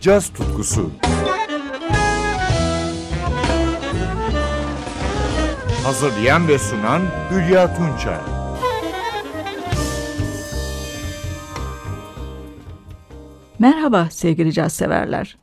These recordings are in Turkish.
caz tutkusu. Hazırlayan ve sunan Hülya Tunçay. Merhaba sevgili caz severler.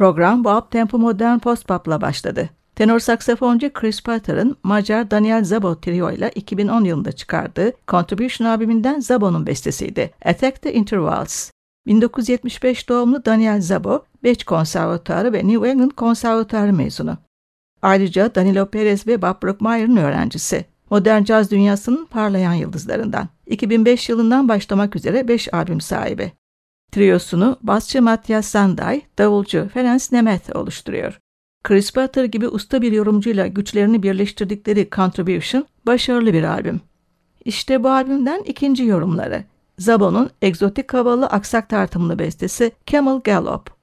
Program bu uptempo modern post-pop'la başladı. Tenor saksafoncu Chris Potter'ın Macar Dániel Szabó trio ile 2010 yılında çıkardığı Contribution albümünden Szabó'nun bestesiydi. Attack the Intervals. 1975 doğumlu Dániel Szabó, Bech Konservatuarı ve New England Konservatuarı mezunu. Ayrıca Danilo Perez ve Bob Brookmeyer'ın öğrencisi. Modern caz dünyasının parlayan yıldızlarından. 2005 yılından başlamak üzere 5 albüm sahibi. Triyosunu basçı Matyas Szandai, davulcu Ferenc Nemeth oluşturuyor. Chris Potter gibi usta bir yorumcuyla güçlerini birleştirdikleri Contribution başarılı bir albüm. İşte bu albümden ikinci yorumları. Szabó'nun egzotik havalı aksak tartımlı bestesi Camel Gallop.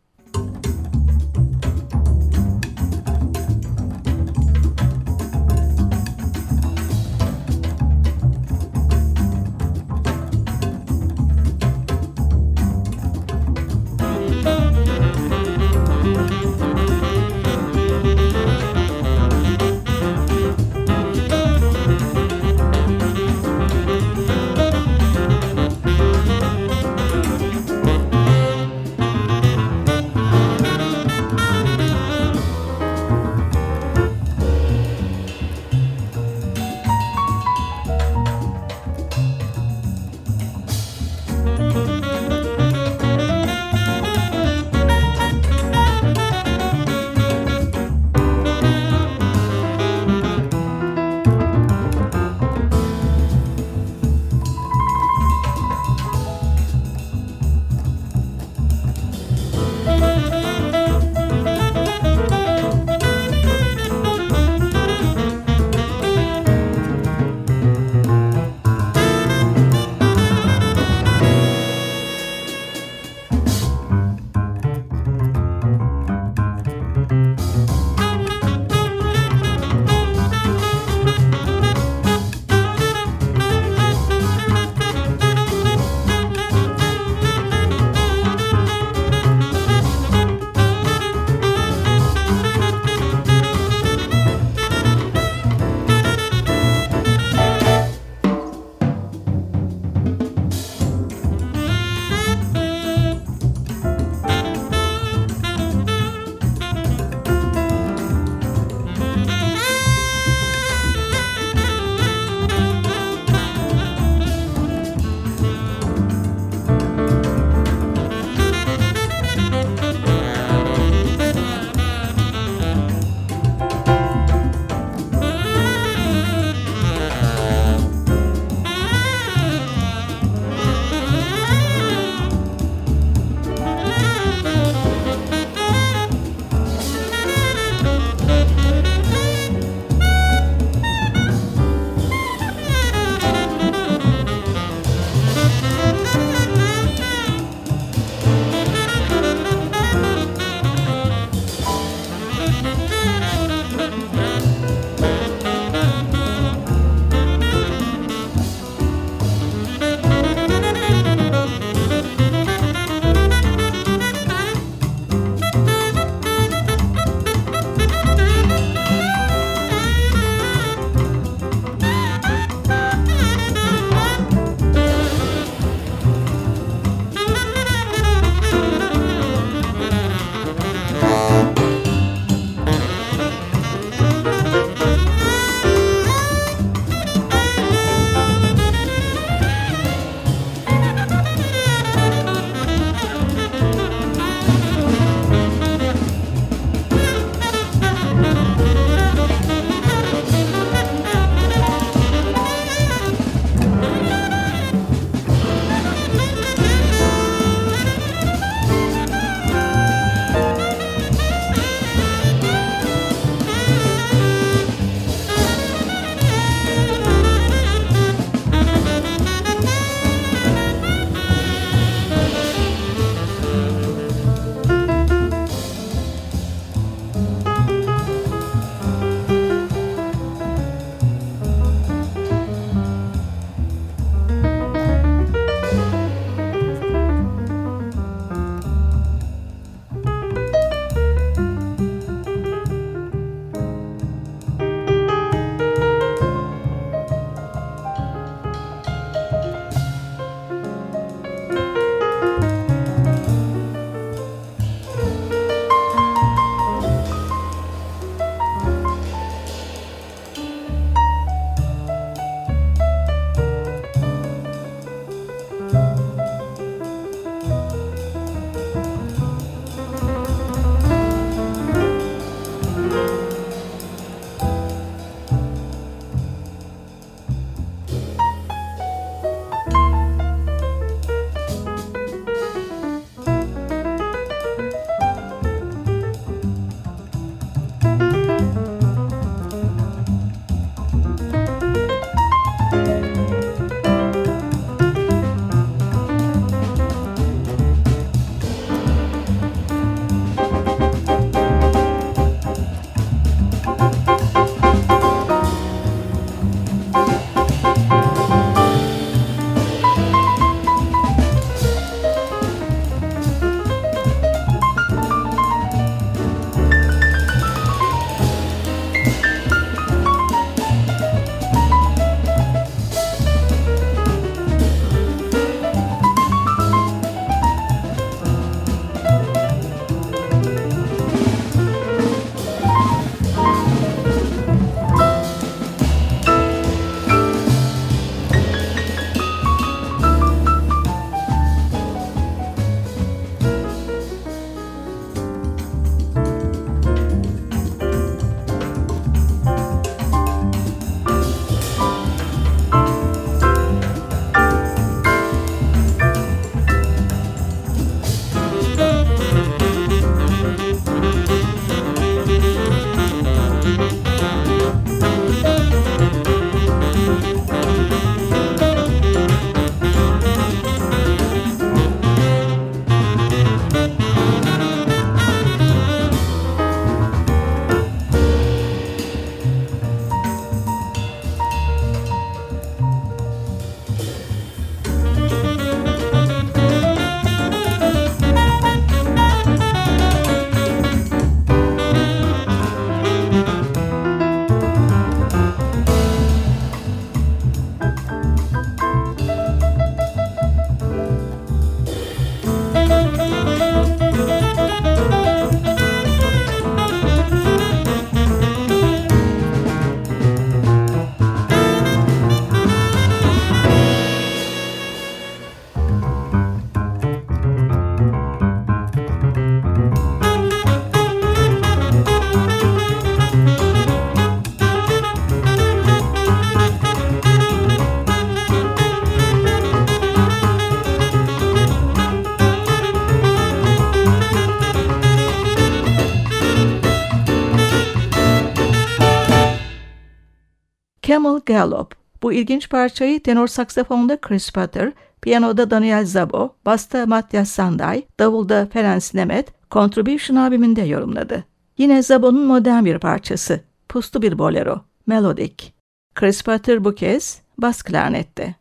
Camel Gallop. Bu ilginç parçayı tenor saksafonda Chris Potter, piyanoda Dániel Szabó, basta Matyas Szandai, davulda Ferenc Nemeth, Contribution albümünde yorumladı. Yine Szabó'nun modern bir parçası, puslu bir bolero, melodik. Chris Potter bu kez bas klarnette.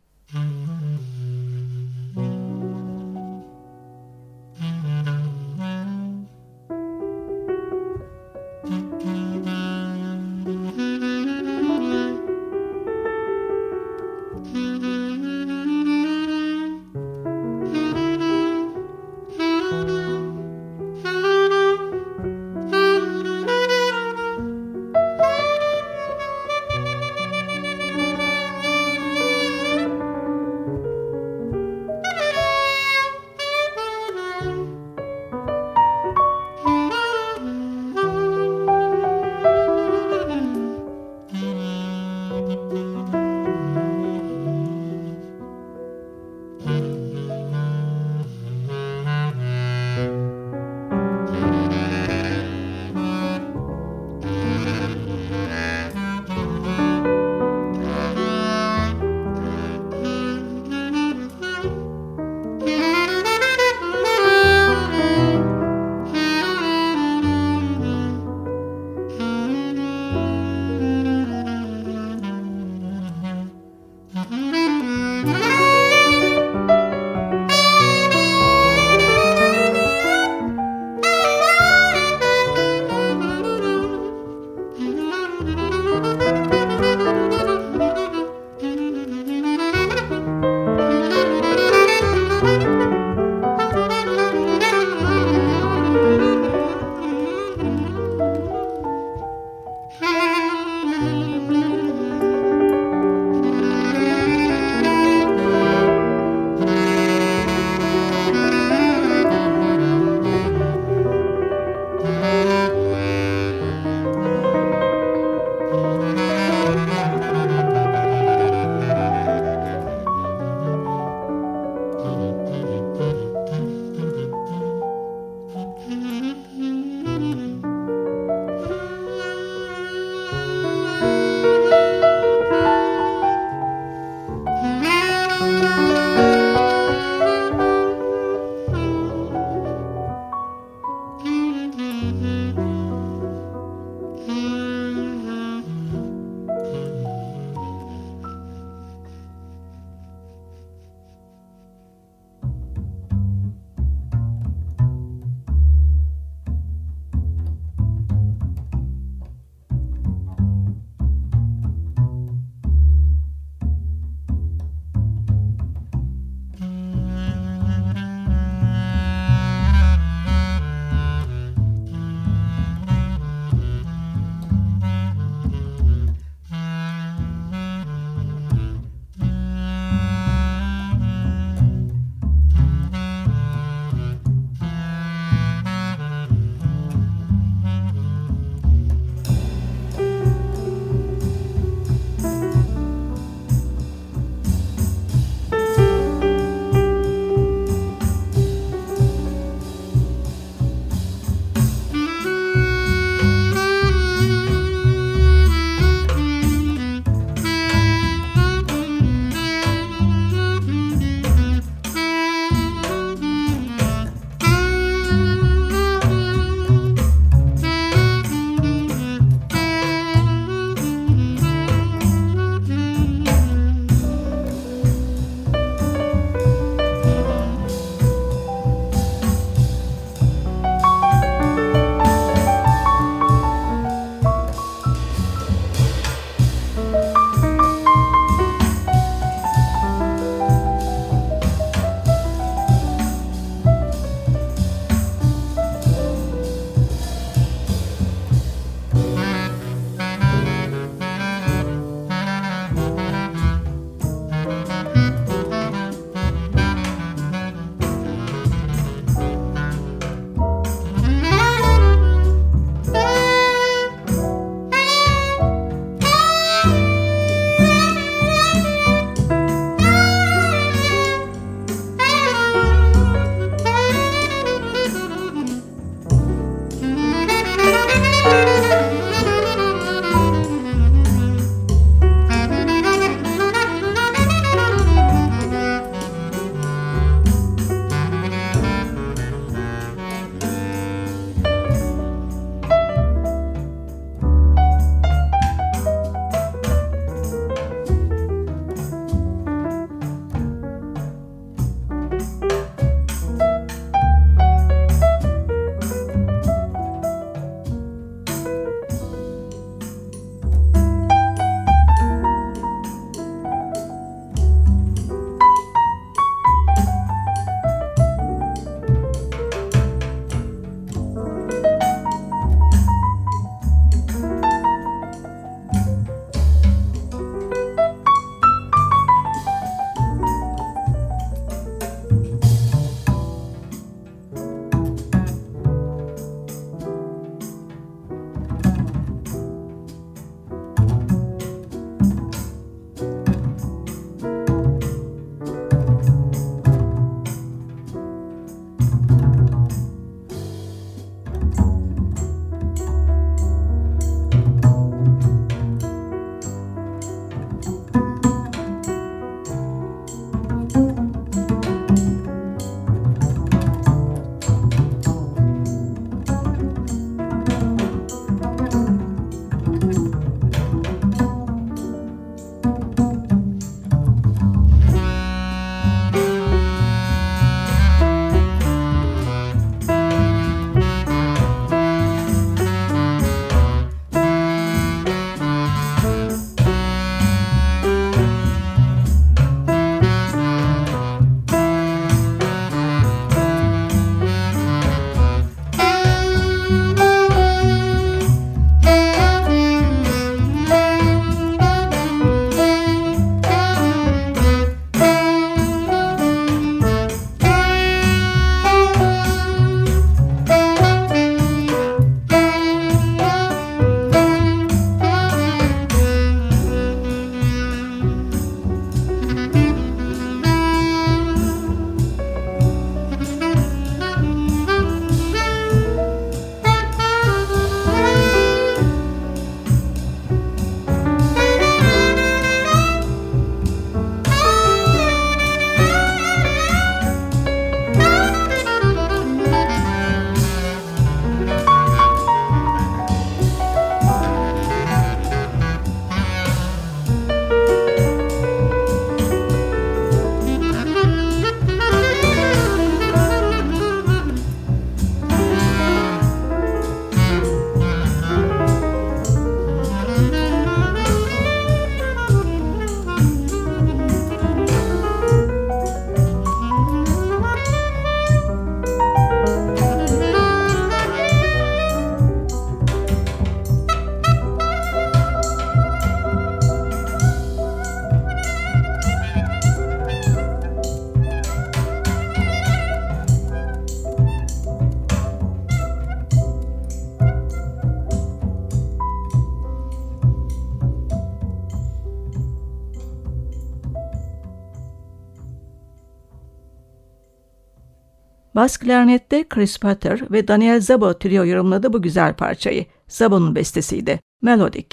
Bas klarnette Chris Potter ve Dániel Szabó trio yorumladı bu güzel parçayı. Szabó'nun bestesiydi. Melodic.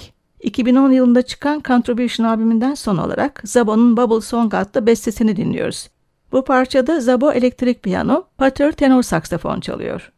2010 yılında çıkan Contribution albümünden son olarak Szabó'nun Bubble Song adlı bestesini dinliyoruz. Bu parçada Szabó elektrik piyano, Potter tenor saksafon çalıyor.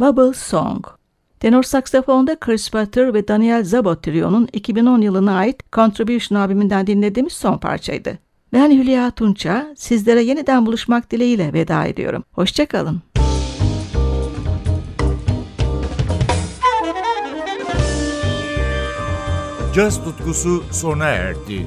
Bubble Song. Tenor saksafonda Chris Potter ve Dániel Szabó Trio'nun 2010 yılına ait Contribution albümünden dinlediğimiz son parçaydı. Ben Hülya Tunçay, sizlere yeniden buluşmak dileğiyle veda ediyorum. Hoşça kalın. Caz tutkusu sona erdi.